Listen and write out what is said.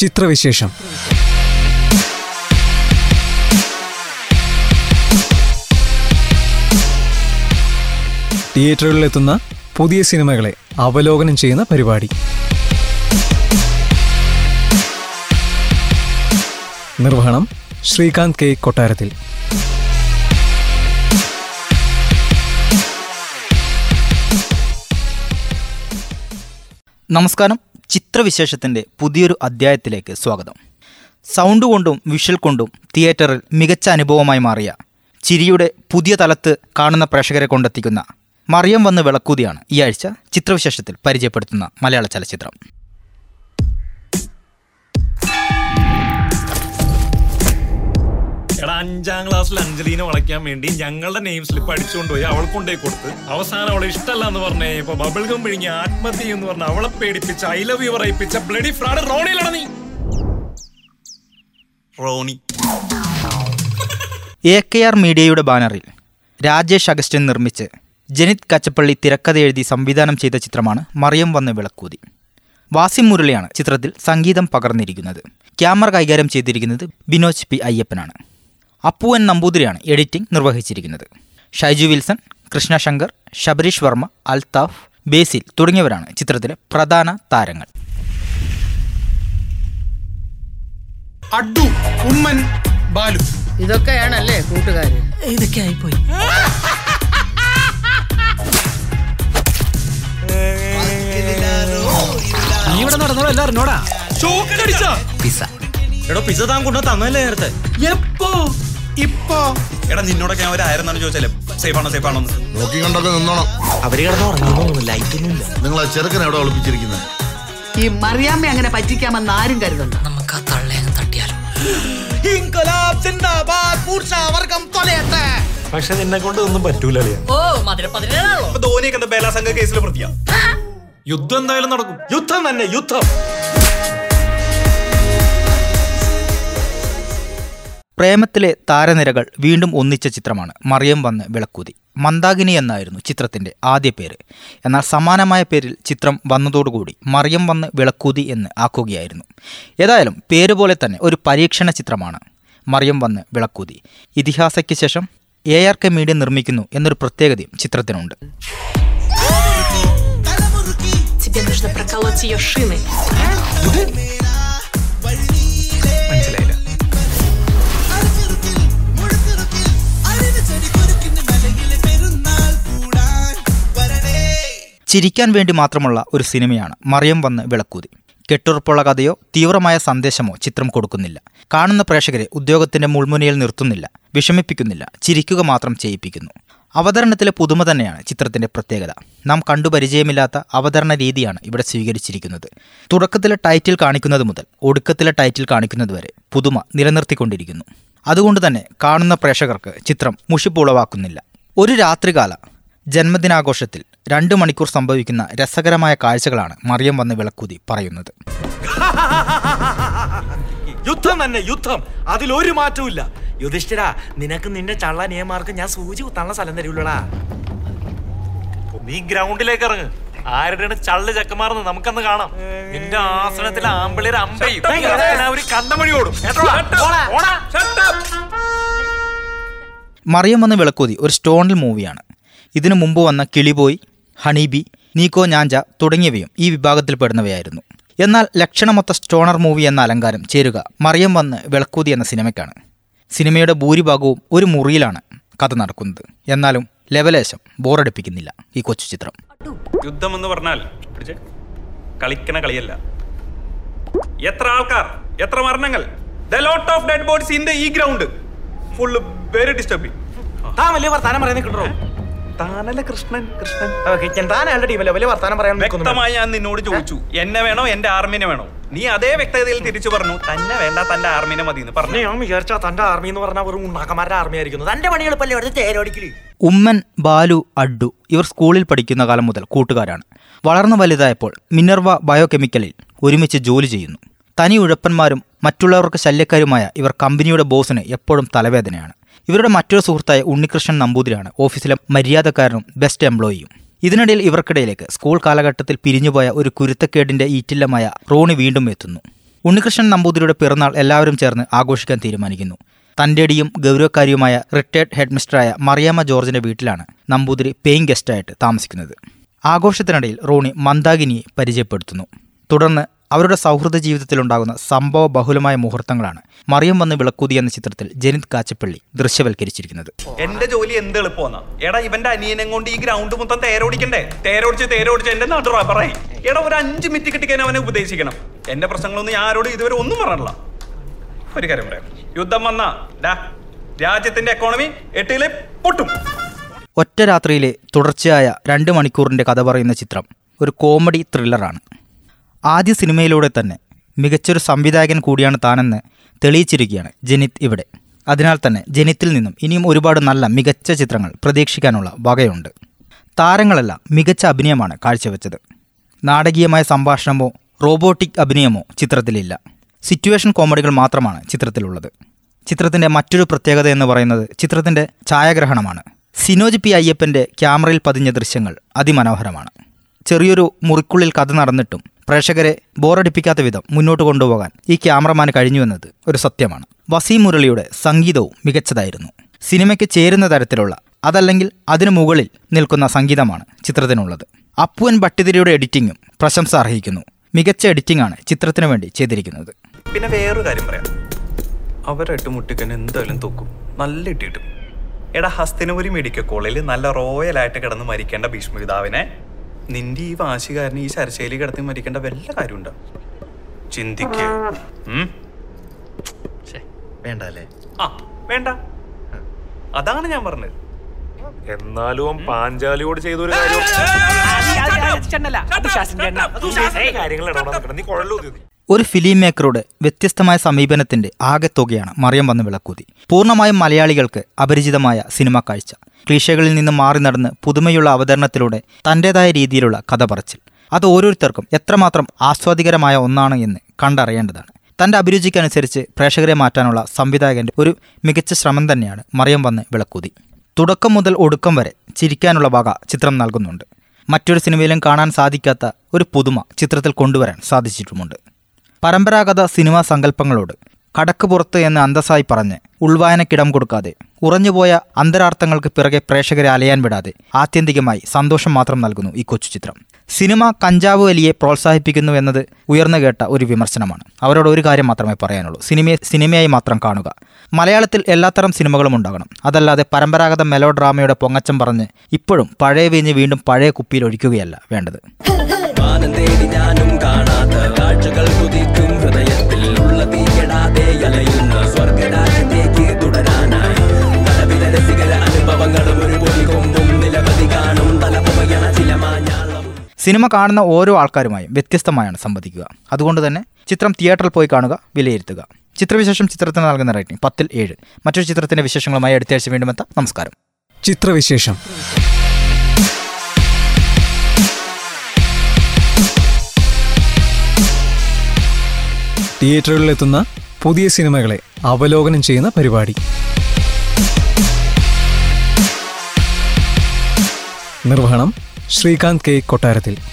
ചിത്രവിശേഷം. തിയേറ്ററുകളിലെത്തുന്ന പുതിയ സിനിമകളെ അവലോകനം ചെയ്യുന്ന പരിപാടി. നിർവഹണം ശ്രീകാന്ത് കെ കൊട്ടാരത്തിൽ. നമസ്കാരം. ചിത്രവിശേഷത്തിൻ്റെ പുതിയൊരു അധ്യായത്തിലേക്ക് സ്വാഗതം. സൗണ്ട് കൊണ്ടും വിഷ്വൽ കൊണ്ടും തിയേറ്ററിൽ മികച്ച അനുഭവമായി മാറിയ, ചിരിയുടെ പുതിയ തലത്ത് കാണുന്ന പ്രേക്ഷകരെ കൊണ്ടെത്തിക്കുന്ന മറിയം വന്ന് വിളക്കൂതിയാണ് ഈ ആഴ്ച ചിത്രവിശേഷത്തിൽ പരിചയപ്പെടുത്തുന്ന മലയാള ചലച്ചിത്രം. അഞ്ചാം ക്ലാസ്സിൽ അഞ്ജലീനെ വളയ്ക്കാൻ വേണ്ടി ഞങ്ങളുടെ നെയിം സ്ലിപ്പ് അടിച്ചുകൊണ്ടുപോയി അവൾ കൊണ്ടേ കൊടുത്ത് അവസാനം അവളെ ഇഷ്ടമല്ല എന്ന് പറഞ്ഞേ ഇപ്പൊ ബബിൾഗം പിഴിഞ്ഞ് ആത്മഹത്യ എന്ന് പറഞ്ഞ അവളെ പേടിപ്പിച്ച ഐ ലവ് യു പറയിപ്പിച്ച ബ്ലഡി ഫ്രാഡ് റോണിയിലാണ് നീ റോണി. എ കെ ആർ മീഡിയയുടെ ബാനറിൽ രാജേഷ് അഗസ്റ്റ്യൻ നിർമ്മിച്ച് ജനിത് കച്ചപ്പള്ളി തിരക്കഥ എഴുതി സംവിധാനം ചെയ്ത ചിത്രമാണ് മറിയം വന്ന് വിളക്കൂതി. വാസി മുരളിയാണ് ചിത്രത്തിൽ സംഗീതം പകർന്നിരിക്കുന്നത്. ക്യാമറ കൈകാര്യം ചെയ്തിരിക്കുന്നത് ബിനോദ് പി അയ്യപ്പനാണ്. അപ്പു നമ്പൂതിരിയാണ് എഡിറ്റിംഗ് നിർവഹിച്ചിരിക്കുന്നത്. ഷൈജു വിൽസൺ, കൃഷ്ണശങ്കർ, ശബരീഷ് വർമ്മ, അൽത്താഫ് ബേസിൽ തുടങ്ങിയവരാണ് ചിത്രത്തിലെ പ്രധാന താരങ്ങൾ. ഇതൊക്കെയാണല്ലേ കൂട്ടുകാര്, ഇതൊക്കെ ആയിപ്പോയി. ഈ മറിയാമ്മ അങ്ങനെ പറ്റിക്കാമെന്ന് ആരും കരുതണ്ട. നമുക്ക് ആ തള്ളേനെ തട്ടിയാലോ? പക്ഷെ നിന്നെ കൊണ്ട് ഒന്നും പറ്റൂലോ. ധോനിയൊക്കെ ബേലാസംഘ കേസിൽ പ്രതിയാ. യുദ്ധം എന്തായാലും നടക്കും. യുദ്ധം തന്നെ യുദ്ധം. പ്രേമത്തിലെ താരനിരകൾ വീണ്ടും ഒന്നിച്ച ചിത്രമാണ് മറിയം വന്ന് വിളക്കൂതി. മന്ദാകിനി എന്നായിരുന്നു ചിത്രത്തിൻ്റെ ആദ്യ പേര്. എന്നാൽ സമാനമായ പേരിൽ ചിത്രം വന്നതോടുകൂടി മറിയം വന്ന് വിളക്കൂതി എന്ന് ആക്കുകയായിരുന്നു. ഏതായാലും പേരുപോലെ തന്നെ ഒരു പരീക്ഷണ ചിത്രമാണ് മറിയം വന്ന് വിളക്കൂതി. ഇതിഹാസയ്ക്ക് ശേഷം എ ആർ കെ മീഡിയ നിർമ്മിക്കുന്നു എന്നൊരു പ്രത്യേകതയും ചിത്രത്തിനുണ്ട്. മനസ്സിലായില്ല. ചിരിക്കാൻ വേണ്ടി മാത്രമുള്ള ഒരു സിനിമയാണ് മറിയം വന്ന് വിളക്കൂതി. കെട്ടുറപ്പുള്ള കഥയോ തീവ്രമായ സന്ദേശമോ ചിത്രം കൊടുക്കുന്നില്ല. കാണുന്ന പ്രേക്ഷകരെ ഉദ്യോഗത്തിൻ്റെ മുൾമുനയിൽ നിർത്തുന്നില്ല, വിഷമിപ്പിക്കുന്നില്ല, ചിരിക്കുക മാത്രം ചെയ്യിപ്പിക്കുന്നു. അവതരണത്തിലെ പുതുമ തന്നെയാണ് ചിത്രത്തിൻ്റെ പ്രത്യേകത. നാം കണ്ടുപരിചയമില്ലാത്ത അവതരണ രീതിയാണ് ഇവിടെ സ്വീകരിച്ചിരിക്കുന്നത്. തുടക്കത്തിലെ ടൈറ്റിൽ കാണിക്കുന്നത് മുതൽ ഒടുക്കത്തിലെ ടൈറ്റിൽ കാണിക്കുന്നത് വരെ പുതുമ നിലനിർത്തിക്കൊണ്ടിരിക്കുന്നു. അതുകൊണ്ട് തന്നെ കാണുന്ന പ്രേക്ഷകർക്ക് ചിത്രം മുഷിപ്പുളവാക്കുന്നില്ല. ഒരു രാത്രികാല ജന്മദിനാഘോഷത്തിൽ 2 മണിക്കൂർ സംഭവിക്കുന്ന രസകരമായ കാഴ്ചകളാണ് മറിയം വന്ന് വിളക്കൂതി പറയുന്നത്. യുദ്ധം തന്നെ യുദ്ധം, അതിലൊരു മാറ്റവുമില്ല. യുധിഷ്ഠിരാ, നിനക്ക് നിന്റെ ചള്ള നിയമാർക്ക് ഞാൻ സൂചി കുത്താനുള്ള സ്ഥലം തരൂലടാ. നീ ഗ്രൗണ്ടിലേക്ക് ഇറങ്ങ്. ആരുടെ ചള്ള് ചക്കമാർന്ന് നമുക്കന്ന് കാണാം. നിന്റെ ആസനത്തിൽ ആമ്പിളിയുടെ അമ്പയും കന്നമണി ഓടും. മറിയം വന്ന് വിളക്കൂതി ഒരു സ്റ്റോണിൽ മൂവിയാണ്. ഇതിനു മുമ്പ് വന്ന കിളിബോയ്, ഹണീബി, നീക്കോ ഞാഞ്ച തുടങ്ങിയവയും ഈ വിഭാഗത്തിൽപ്പെടുന്നവയായിരുന്നു. എന്നാൽ ലക്ഷണമൊത്ത സ്റ്റോണർ മൂവി എന്ന അലങ്കാരം ചേരുക മറിയം വന്ന് വിളക്കൂതി എന്ന സിനിമയ്ക്കാണ്. സിനിമയുടെ ഭൂരിഭാഗവും ഒരു മുറിയിലാണ് കഥ നടക്കുന്നത്. എന്നാലും ലെവലേശം ബോറടിപ്പിക്കുന്നില്ല ഈ കൊച്ചു ചിത്രം. യുദ്ധം എന്ന് പറഞ്ഞാൽ കളിക്കണ കളിയല്ല. എത്ര ആൾക്കാർ, എത്ര മരണങ്ങൾ, വ്യക്തമായി ഞാൻ നിന്നോട് ചോദിച്ചു, എന്നെ വേണോ എന്റെ ആർമിനെ വേണോ? നീ അതേ വ്യക്തതയിൽ തിരിച്ചു പറഞ്ഞു, തന്നെ വേണ്ട തന്റെ ആർമിനെ മതിയെന്ന് പറഞ്ഞു. ഞാൻ വിചാരിച്ചാ തന്റെ ആർമി എന്ന് പറഞ്ഞാൽ ഒരു ഉണ്ണാക്കന്മാരുടെ ആർമി ആയിരിക്കുന്നു. തന്റെ പണിയെളുപ്പല്ലേ അവിടുത്തെ തേരോടിക്കല്. ഉമ്മൻ, ബാലു, അഡ്ഡു ഇവർ സ്കൂളിൽ പഠിക്കുന്ന കാലം മുതൽ കൂട്ടുകാരാണ്. വളർന്നു വലുതായപ്പോൾ മിനർവ ബയോകെമിക്കലിൽ ഒരുമിച്ച് ജോലി ചെയ്യുന്നു. തനി ഉഴപ്പന്മാരും മറ്റുള്ളവർക്ക് ശല്യക്കാരുമായ ഇവർ കമ്പനിയുടെ ബോസിന് എപ്പോഴും തലവേദനയാണ്. ഇവരുടെ മറ്റൊരു സുഹൃത്തായ ഉണ്ണികൃഷ്ണൻ നമ്പൂതിരിയാണ് ഓഫീസിലെ മര്യാദക്കാരനും ബെസ്റ്റ് എംപ്ലോയിയും. ഇതിനിടയിൽ ഇവർക്കിടയിലേക്ക് സ്കൂൾ കാലഘട്ടത്തിൽ പിരിഞ്ഞുപോയ ഒരു കുരുത്തക്കേടിൻ്റെ ഈറ്റില്ലമായ റോണി വീണ്ടും എത്തുന്നു. ഉണ്ണികൃഷ്ണൻ നമ്പൂതിരിയുടെ പിറന്നാൾ എല്ലാവരും ചേർന്ന് ആഘോഷിക്കാൻ തീരുമാനിക്കുന്നു. തൻ്റെടിയും ഗൗരവക്കാരിയുമായ റിട്ടയർഡ് ഹെഡ്മിസ്റ്ററായ മറിയാമ്മ ജോർജിൻ്റെ വീട്ടിലാണ് നമ്പൂതിരി പേയിങ് ഗസ്റ്റായിട്ട് താമസിക്കുന്നത്. ആഘോഷത്തിനിടയിൽ റോണി മന്ദാകിനിയെ പരിചയപ്പെടുത്തുന്നു. തുടർന്ന് അവരുടെ സൗഹൃദ ജീവിതത്തിലുണ്ടാകുന്ന സംഭവ ബഹുലമായ മുഹൂർത്തങ്ങളാണ് മറിയം വന്ന് വിളക്കൂതി എന്ന ചിത്രത്തിൽ ജനിത് കാച്ചപ്പള്ളി ദൃശ്യവൽക്കരിച്ചിരിക്കുന്നത്. എന്റെ ജോലി എന്ത് എളുപ്പമാണ്, എടാ ഇവന്റെ അനിയനെ കൊണ്ട് ഈ ഗ്രൗണ്ട് മൊത്തം തേരോടിക്കണ്ടേ, തേരോടിച്ച് എന്റെ നാട് റബ്ബറായി, എടാ ഒരു 5 മിനിറ്റ് കിട്ടിക്കാൻ അവനെ ഉപദേശിക്കണം. എന്റെ പ്രശ്നങ്ങളൊന്നും ഞാൻ ആരോടും ഇതുവരെ ഒന്നും പറഞ്ഞില്ല. ഒരു കാര്യം പറയാം, യുദ്ധം വന്നാ രാജ്യത്തിന്റെ എക്കോണമി എട്ടിലെ പൊട്ടും. ഒറ്റ രാത്രിയിലെ തുടർച്ചയായ 2 മണിക്കൂറിന്റെ കഥ പറയുന്ന ചിത്രം ഒരു കോമഡി ത്രില്ലറാണ്. ആദ്യ സിനിമയിലൂടെ തന്നെ മികച്ചൊരു സംവിധായകൻ കൂടിയാണ് താനെന്ന് തെളിയിച്ചിരിക്കുകയാണ് ജനിത് ഇവിടെ. അതിനാൽ തന്നെ ജനിത്തിൽ നിന്നും ഇനിയും ഒരുപാട് നല്ല മികച്ച ചിത്രങ്ങൾ പ്രതീക്ഷിക്കാനുള്ള വകയുണ്ട്. താരങ്ങളെല്ലാം മികച്ച അഭിനയമാണ് കാഴ്ചവെച്ചത്. നാടകീയമായ സംഭാഷണമോ റോബോട്ടിക് അഭിനയമോ ചിത്രത്തിലില്ല. സിറ്റുവേഷൻ കോമഡികൾ മാത്രമാണ് ചിത്രത്തിലുള്ളത്. ചിത്രത്തിൻ്റെ മറ്റൊരു പ്രത്യേകത എന്ന് പറയുന്നത് ചിത്രത്തിൻ്റെ ഛായാഗ്രഹണമാണ്. സിനോജി പി അയ്യപ്പൻ്റെ ക്യാമറയിൽ പതിഞ്ഞ ദൃശ്യങ്ങൾ അതിമനോഹരമാണ്. ചെറിയൊരു മുറിക്കുള്ളിൽ കഥ നടന്നിട്ടും പ്രേക്ഷകരെ ബോറടിപ്പിക്കാത്ത വിധം മുന്നോട്ട് കൊണ്ടുപോകാൻ ഈ ക്യാമറമാന് കഴിഞ്ഞുവെന്നത് ഒരു സത്യമാണ്. വസി മുരളിയുടെ സംഗീതവും മികച്ചതായിരുന്നു. സിനിമയ്ക്ക് ചേരുന്ന തരത്തിലുള്ള, അതല്ലെങ്കിൽ അതിനു മുകളിൽ നിൽക്കുന്ന സംഗീതമാണ് ചിത്രത്തിനുള്ളത്. അപ്പു ഭട്ടിതിരിയുടെ എഡിറ്റിങ്ങും പ്രശംസ അർഹിക്കുന്നു. മികച്ച എഡിറ്റിംഗാണ് ചിത്രത്തിനു വേണ്ടി ചെയ്തിരിക്കുന്നത്. പിന്നെ വേറൊരു കാര്യം പറയാം, അവരായിട്ട് മുട്ടിക്കാൻ എന്തായാലും തോക്കും, നല്ല ഇട്ടിട്ടും. എടാ ഹസ്തനപുരി മെഡിക്കൽ കോളേജിൽ നല്ല റോയലായിട്ട് കിടന്ന് മരിക്കേണ്ട ഭീഷ്മപിതാവിനെ നിന്റെ ഈ വാശികാരന് ഈ ശരശേലി കിടത്തി മരിക്കേണ്ട വല്ല കാര്യമുണ്ടോ? ചിന്തിക്കേ വേണ്ടല്ലേ? ആ വേണ്ട, അതാണ് ഞാൻ പറഞ്ഞത്. എന്നാലും പാഞ്ചാലിയോട് ചെയ്തൊരു ഒരു ഫിലിം മേക്കറുടെ വ്യത്യസ്തമായ സമീപനത്തിന്റെ ആകെത്തുകയാണ് മറിയം വന്ന് വിളക്കൂതി. പൂർണ്ണമായും മലയാളികൾക്ക് അപരിചിതമായ സിനിമാ കാഴ്ച, ക്ലീഷകളിൽ നിന്ന് മാറി നടന്ന് പുതുമയുള്ള അവതരണത്തിലൂടെ തൻ്റേതായ രീതിയിലുള്ള കഥ പറച്ചിൽ, അത് ഓരോരുത്തർക്കും എത്രമാത്രം ആസ്വാദികരമായ ഒന്നാണ് എന്ന് കണ്ടറിയേണ്ടതാണ്. തൻ്റെ അഭിരുചിക്കനുസരിച്ച് പ്രേക്ഷകരെ മാറ്റാനുള്ള സംവിധായകൻ്റെ ഒരു മികച്ച ശ്രമം തന്നെയാണ് മറിയം വന്ന് വിളക്കൂതി. തുടക്കം മുതൽ ഒടുക്കം വരെ ചിരിക്കാനുള്ള വക ചിത്രം നൽകുന്നുണ്ട്. മറ്റൊരു സിനിമയിലും കാണാൻ സാധിക്കാത്ത ഒരു പുതുമ ചിത്രത്തിൽ കൊണ്ടുവരാൻ സാധിച്ചിട്ടുമുണ്ട്. പരമ്പരാഗത സിനിമാ സങ്കല്പങ്ങളോട് കടക്ക് പുറത്ത് എന്ന് അന്തസ്സായി പറഞ്ഞ് ഉൾവായനക്കിടം കൊടുക്കാതെ ഉറഞ്ഞുപോയ അന്തരാർത്ഥങ്ങൾക്ക് പിറകെ പ്രേക്ഷകരെ അലയാൻ വിടാതെ ആത്യന്തികമായി സന്തോഷം മാത്രം നൽകുന്നു ഈ കൊച്ചു ചിത്രം. സിനിമ കഞ്ചാവ് വലിയെ പ്രോത്സാഹിപ്പിക്കുന്നു എന്നത് ഉയർന്നു കേട്ട ഒരു വിമർശനമാണ്. അവരോട് ഒരു കാര്യം മാത്രമേ പറയാനുള്ളൂ, സിനിമയെ സിനിമയായി മാത്രം കാണുക. മലയാളത്തിൽ എല്ലാത്തരം സിനിമകളും ഉണ്ടാകണം. അതല്ലാതെ പരമ്പരാഗത മെലോ ഡ്രാമയുടെ പൊങ്ങച്ചം പറഞ്ഞ് ഇപ്പോഴും പഴയ വീഞ്ഞ് വീണ്ടും പഴയ കുപ്പിയിൽ ഒഴിക്കുകയല്ല വേണ്ടത്. സിനിമ കാണുന്ന ഓരോ ആൾക്കാരുമായും വ്യത്യസ്തമായാണ് സംവദിക്കുക. അതുകൊണ്ട് തന്നെ ചിത്രം തിയേറ്ററിൽ പോയി കാണുക, വിലയിരുത്തുക. ചിത്രവിശേഷം ചിത്രത്തിന് നൽകുന്ന റേറ്റിംഗ് 10/7. മറ്റൊരു ചിത്രത്തിൻ്റെ വിശേഷങ്ങളുമായി അടുത്തയാഴ്ച വീണ്ടും എത്താം. നമസ്കാരം. ചിത്രവിശേഷം. തിയേറ്ററുകളിലെത്തുന്ന പുതിയ സിനിമകളെ അവലോകനം ചെയ്യുന്ന പരിപാടി. നിർവഹണം ശ്രീകാന്ത് കെ കൊട്ടാരത്തിൽ.